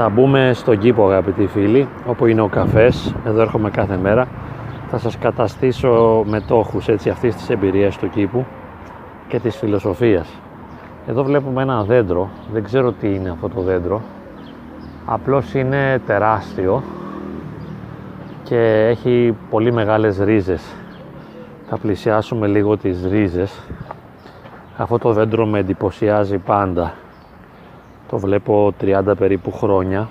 Θα μπούμε στον κήπο, αγαπητοί φίλοι, όπου είναι ο καφές. Εδώ έρχομαι κάθε μέρα. Θα σας καταστήσω μετόχους αυτής της εμπειρίας του κήπου και της φιλοσοφίας. Εδώ βλέπουμε ένα δέντρο, δεν ξέρω τι είναι αυτό το δέντρο, απλώς είναι τεράστιο και έχει πολύ μεγάλες ρίζες. Θα πλησιάσουμε λίγο τις ρίζες. Αυτό το δέντρο με εντυπωσιάζει πάντα. Το βλέπω 30 περίπου χρόνια.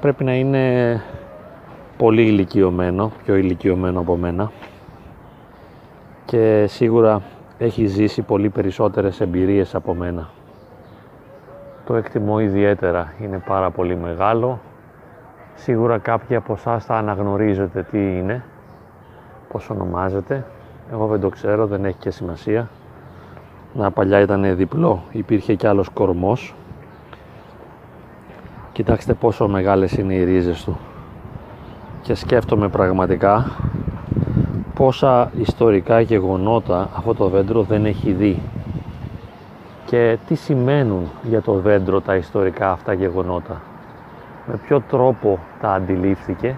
Πρέπει να είναι πολύ ηλικιωμένο, πιο ηλικιωμένο από μένα, και σίγουρα έχει ζήσει πολύ περισσότερες εμπειρίες από μένα. Το εκτιμώ ιδιαίτερα, είναι πάρα πολύ μεγάλο. Σίγουρα κάποιοι από εσάς θα αναγνωρίζετε τι είναι, πώς ονομάζεται. Εγώ δεν το ξέρω, δεν έχει και σημασία. Να, παλιά ήταν διπλό, υπήρχε κι άλλος κορμός. Κοιτάξτε πόσο μεγάλες είναι οι ρίζες του. Και σκέφτομαι πραγματικά πόσα ιστορικά γεγονότα αυτό το δέντρο δεν έχει δει και τι σημαίνουν για το δέντρο τα ιστορικά αυτά γεγονότα, με ποιο τρόπο τα αντιλήφθηκε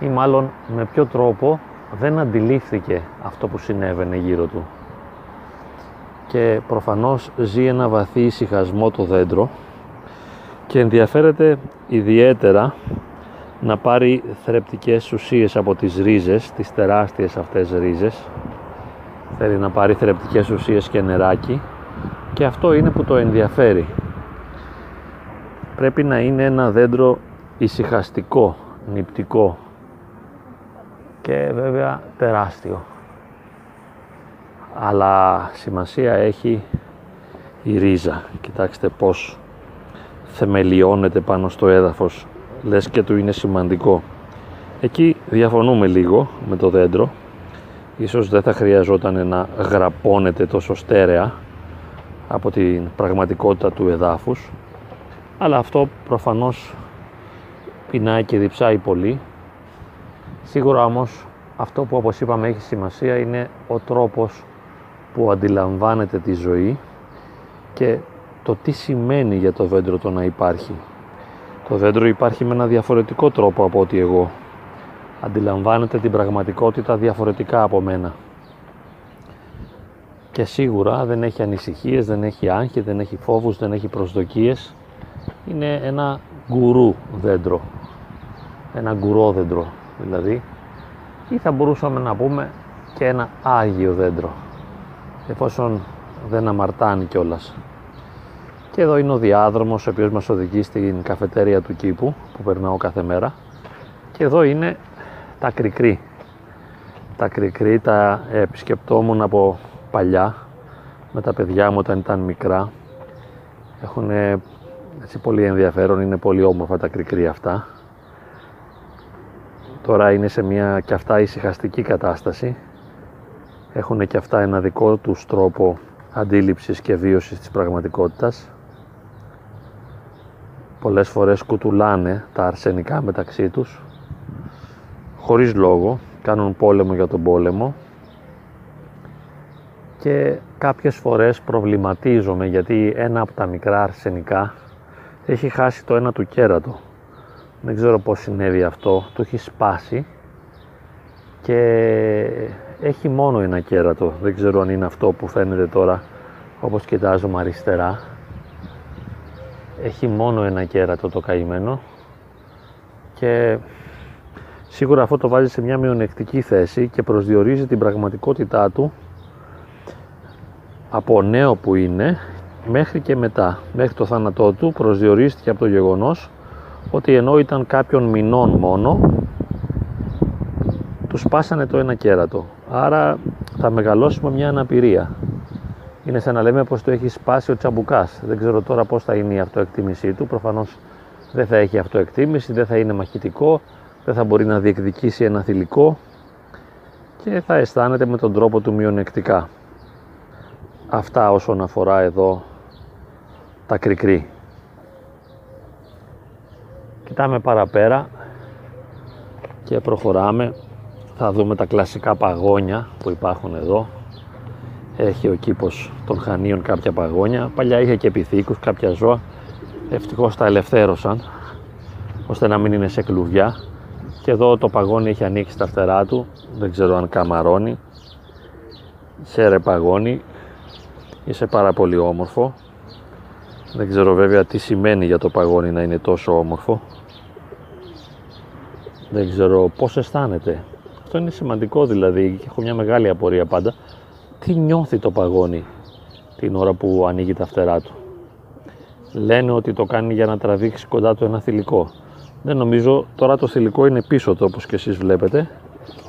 ή μάλλον με ποιο τρόπο δεν αντιλήφθηκε αυτό που συνέβαινε γύρω του. Και προφανώς ζει ένα βαθύ ησυχασμό το δέντρο και ενδιαφέρεται ιδιαίτερα να πάρει θρεπτικές ουσίες από τις ρίζες, τις τεράστιες αυτές ρίζες. Θέλει να πάρει θρεπτικές ουσίες και νεράκι, και αυτό είναι που το ενδιαφέρει. Πρέπει να είναι ένα δέντρο ησυχαστικό, νηπτικό και βέβαια τεράστιο. Αλλά σημασία έχει η ρίζα. Κοιτάξτε πως θεμελιώνεται πάνω στο έδαφος, λες και του είναι σημαντικό. Εκεί διαφωνούμε λίγο με το δέντρο, ίσως δεν θα χρειαζόταν να γραπώνεται τόσο στέρεα από την πραγματικότητα του εδάφους, αλλά αυτό προφανώς πεινάει και διψάει πολύ. Σίγουρα όμως αυτό που, όπως είπαμε, έχει σημασία είναι ο τρόπος που αντιλαμβάνεται τη ζωή και το τι σημαίνει για το δέντρο το να υπάρχει. Το δέντρο υπάρχει με ένα διαφορετικό τρόπο από ό,τι εγώ. Αντιλαμβάνεται την πραγματικότητα διαφορετικά από μένα. Και σίγουρα δεν έχει ανησυχίες, δεν έχει άγχη, δεν έχει φόβους, δεν έχει προσδοκίες. Είναι ένα γκουρού δέντρο. Ένα γκουρό δέντρο δηλαδή. Ή θα μπορούσαμε να πούμε και ένα άγιο δέντρο, εφόσον δεν αμαρτάνει κιόλας. Και εδώ είναι ο διάδρομος ο οποίος μας οδηγεί στην καφετέρια του κήπου που περνάω κάθε μέρα. Και εδώ είναι τα κρικρί. Τα κρικρί τα επισκεπτόμουν από παλιά με τα παιδιά μου όταν ήταν μικρά. Έχουν έτσι πολύ ενδιαφέρον, είναι πολύ όμορφα τα κρικρί αυτά. Τώρα είναι σε μια και αυτά ησυχαστική κατάσταση. Έχουν και αυτά ένα δικό τους τρόπο αντίληψης και βίωσης της πραγματικότητας. Πολλές φορές κουτουλάνε τα αρσενικά μεταξύ τους χωρίς λόγο, κάνουν πόλεμο για τον πόλεμο, και κάποιες φορές προβληματίζομαι γιατί ένα από τα μικρά αρσενικά έχει χάσει το ένα του κέρατο. Δεν ξέρω πώς συνέβη αυτό, το έχει σπάσει και έχει μόνο ένα κέρατο. Δεν ξέρω αν είναι αυτό που φαίνεται τώρα όπως κοιτάζουμε αριστερά. Έχει μόνο ένα κέρατο το καημένο, και σίγουρα αυτό το βάζει σε μια μειονεκτική θέση και προσδιορίζει την πραγματικότητά του από νέο που είναι μέχρι και μετά, μέχρι το θάνατό του. Προσδιορίστηκε από το γεγονός ότι ενώ ήταν κάποιων μηνών μόνο, του σπάσανε το ένα κέρατο, άρα θα μεγαλώσει με μια αναπηρία. Είναι σαν να λέμε πως το έχει σπάσει ο τσαμπουκάς. Δεν ξέρω τώρα πως θα είναι η αυτοεκτίμησή του, προφανώς δεν θα έχει αυτοεκτίμηση, δεν θα είναι μαχητικό, δεν θα μπορεί να διεκδικήσει ένα θηλυκό και θα αισθάνεται με τον τρόπο του μειονεκτικά. Αυτά όσον αφορά εδώ τα κρικρί. Κοιτάμε παραπέρα και προχωράμε. Θα δούμε τα κλασικά παγόνια που υπάρχουν εδώ. Έχει ο κήπος των Χανίων κάποια παγόνια. Παλιά είχε και πιθήκους, κάποια ζώα. Ευτυχώς τα ελευθέρωσαν ώστε να μην είναι σε κλουβιά. Και εδώ το παγόνι έχει ανοίξει τα φτερά του, δεν ξέρω αν καμαρώνει. Χαίρε παγόνι, είσαι πάρα πολύ όμορφο. Δεν ξέρω βέβαια τι σημαίνει για το παγόνι να είναι τόσο όμορφο. Δεν ξέρω πώς αισθάνεται. Αυτό είναι σημαντικό δηλαδή, έχω μια μεγάλη απορία πάντα. Τι νιώθει το παγόνι την ώρα που ανοίγει τα φτερά του. Λένε ότι το κάνει για να τραβήξει κοντά του ένα θηλυκό. Δεν νομίζω, τώρα το θηλυκό είναι πίσω του όπως και εσείς βλέπετε.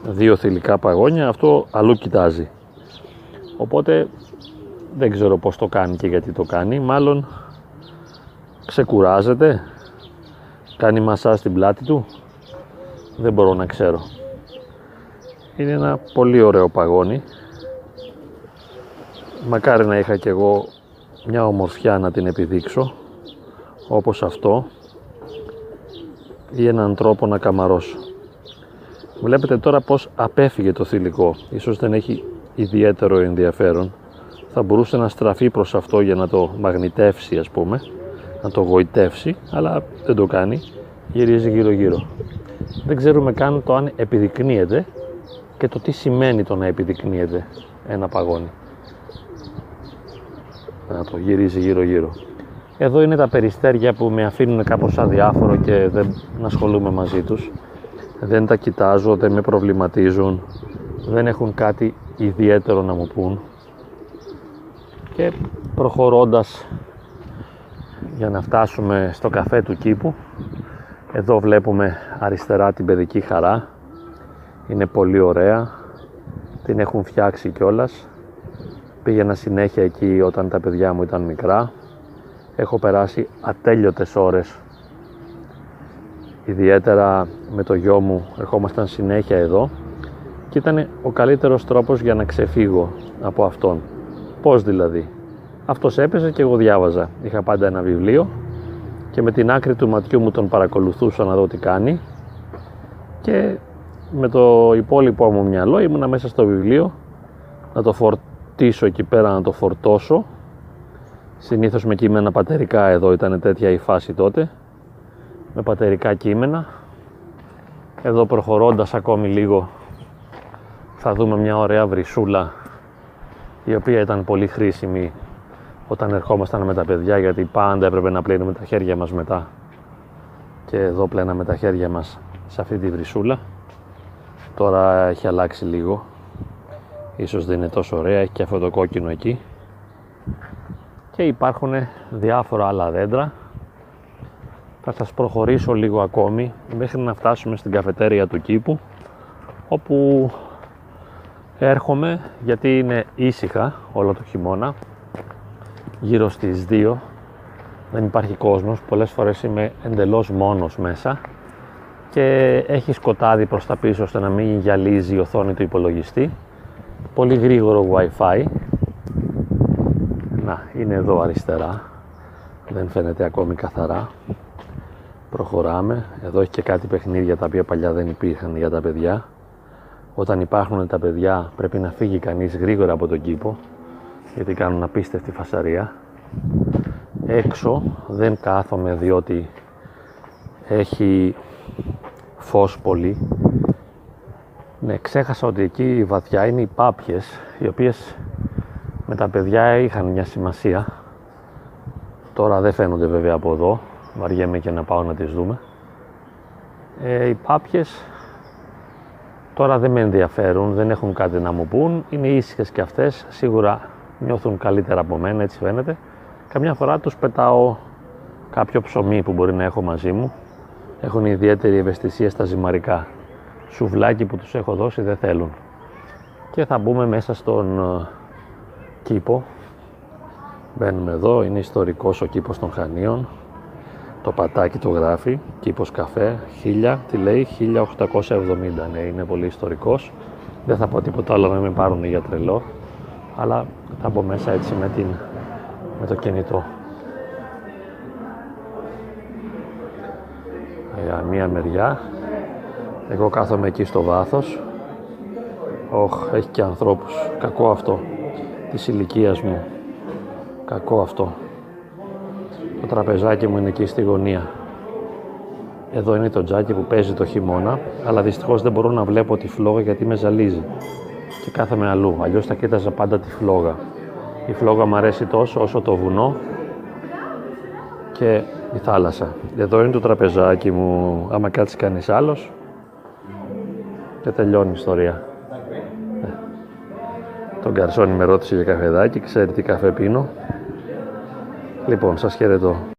Δύο θηλυκά παγόνια, αυτό αλλού κοιτάζει. Οπότε δεν ξέρω πώς το κάνει και γιατί το κάνει. Μάλλον ξεκουράζεται, κάνει μασάζ στην πλάτη του. Δεν μπορώ να ξέρω. Είναι ένα πολύ ωραίο παγόνι. Μακάρι να είχα κι εγώ μια ομορφιά να την επιδείξω όπως αυτό ή έναν τρόπο να καμαρώσω. Βλέπετε τώρα πως απέφυγε το θηλυκό. Ίσως δεν έχει ιδιαίτερο ενδιαφέρον. Θα μπορούσε να στραφεί προς αυτό για να το μαγνητεύσει, ας πούμε, να το γοητεύσει, αλλά δεν το κάνει. Γυρίζει γύρω γύρω. Δεν ξέρουμε καν το αν επιδεικνύεται και το τι σημαίνει το να επιδεικνύεται ένα παγόνι. Να το γυρίζει γύρω γύρω. Εδώ είναι τα περιστέρια που με αφήνουν κάπως αδιάφορο και δεν ασχολούμαι μαζί τους. Δεν τα κοιτάζω, δεν με προβληματίζουν, δεν έχουν κάτι ιδιαίτερο να μου πουν. Και προχωρώντας για να φτάσουμε στο καφέ του κήπου, εδώ βλέπουμε αριστερά την παιδική χαρά. Είναι πολύ ωραία, την έχουν φτιάξει κιόλας. Πήγαινα συνέχεια εκεί όταν τα παιδιά μου ήταν μικρά. Έχω περάσει ατέλειωτες ώρες. Ιδιαίτερα με το γιο μου ερχόμασταν συνέχεια εδώ και ήταν ο καλύτερος τρόπος για να ξεφύγω από αυτόν. Πώς δηλαδή? Αυτός έπαιζε και εγώ διάβαζα. Είχα πάντα ένα βιβλίο και με την άκρη του ματιού μου τον παρακολουθούσα να δω τι κάνει και με το υπόλοιπο μου μυαλό ήμουνα μέσα στο βιβλίο να το φορτίσω εκεί πέρα, να το φορτώσω. Συνήθως με κείμενα πατερικά, εδώ ήταν τέτοια η φάση τότε, με πατερικά κείμενα. Εδώ προχωρώντας ακόμη λίγο θα δούμε μια ωραία βρυσούλα η οποία ήταν πολύ χρήσιμη όταν ερχόμασταν με τα παιδιά, γιατί πάντα έπρεπε να πλύνουμε τα χέρια μας μετά. Και εδώ πλέναμε τα χέρια μας σε αυτή τη βρυσούλα. Τώρα έχει αλλάξει λίγο, ίσως δεν είναι τόσο ωραία, έχει και αυτό το κόκκινο εκεί. Και υπάρχουν διάφορα άλλα δέντρα. Θα σας προχωρήσω λίγο ακόμη μέχρι να φτάσουμε στην καφετέρια του κήπου, όπου έρχομαι γιατί είναι ήσυχα όλο το χειμώνα, γύρω στις 2, δεν υπάρχει κόσμος, πολλές φορές είμαι εντελώς μόνος μέσα και έχει σκοτάδι προς τα πίσω ώστε να μην γυαλίζει η οθόνη του υπολογιστή, πολύ γρήγορο Wi-Fi. Να, είναι εδώ αριστερά, δεν φαίνεται ακόμη καθαρά. Προχωράμε, εδώ έχει και κάτι παιχνίδια τα οποία παλιά δεν υπήρχαν για τα παιδιά. Όταν υπάρχουν τα παιδιά πρέπει να φύγει κανείς γρήγορα από τον κήπο, γιατί κάνουν απίστευτη φασαρία. Έξω δεν κάθομαι διότι έχει φως πολύ. Ναι, ξέχασα ότι εκεί βαθιά είναι οι πάπιες, οι οποίες με τα παιδιά είχαν μια σημασία. Τώρα δεν φαίνονται βέβαια από εδώ, βαριέμαι και να πάω να τις δούμε. Οι πάπιες τώρα δεν με ενδιαφέρουν, δεν έχουν κάτι να μου πουν, είναι ήσυχες και αυτές, σίγουρα νιώθουν καλύτερα από μένα, έτσι φαίνεται. Καμιά φορά τους πετάω κάποιο ψωμί που μπορεί να έχω μαζί μου, έχουν ιδιαίτερη ευαισθησία στα ζυμαρικά. Σουβλάκι που τους έχω δώσει δεν θέλουν. Και θα μπούμε μέσα στον κήπο. Μπαίνουμε εδώ, είναι ιστορικός ο κήπος των Χανίων. Το πατάκι το γράφει, κήπος καφέ, 1000, τι λέει, 1870, ναι, είναι πολύ ιστορικός. Δεν θα πω τίποτα άλλο να με πάρουν για τρελό, αλλά θα μπω μέσα έτσι με το κινητό. Για μία μεριά, εγώ κάθομαι εκεί στο βάθος. Όχ, έχει και ανθρώπους, κακό αυτό, της ηλικίας μου, κακό αυτό. Το τραπεζάκι μου είναι εκεί στη γωνία. Εδώ είναι το τζάκι που παίζει το χειμώνα, αλλά δυστυχώς δεν μπορώ να βλέπω τη φλόγα γιατί με ζαλίζει. Και κάθομαι αλλού, αλλιώς θα κοίταζα πάντα τη φλόγα. Η φλόγα μου αρέσει τόσο όσο το βουνό και η θάλασσα. Εδώ είναι το τραπεζάκι μου, άμα κάτσει κανείς άλλος και τελειώνει η ιστορία. Τον γκαρσόνι με ρώτησε για καφεδάκι, ξέρει τι καφέ πίνω. Λοιπόν, σας χαιρετώ.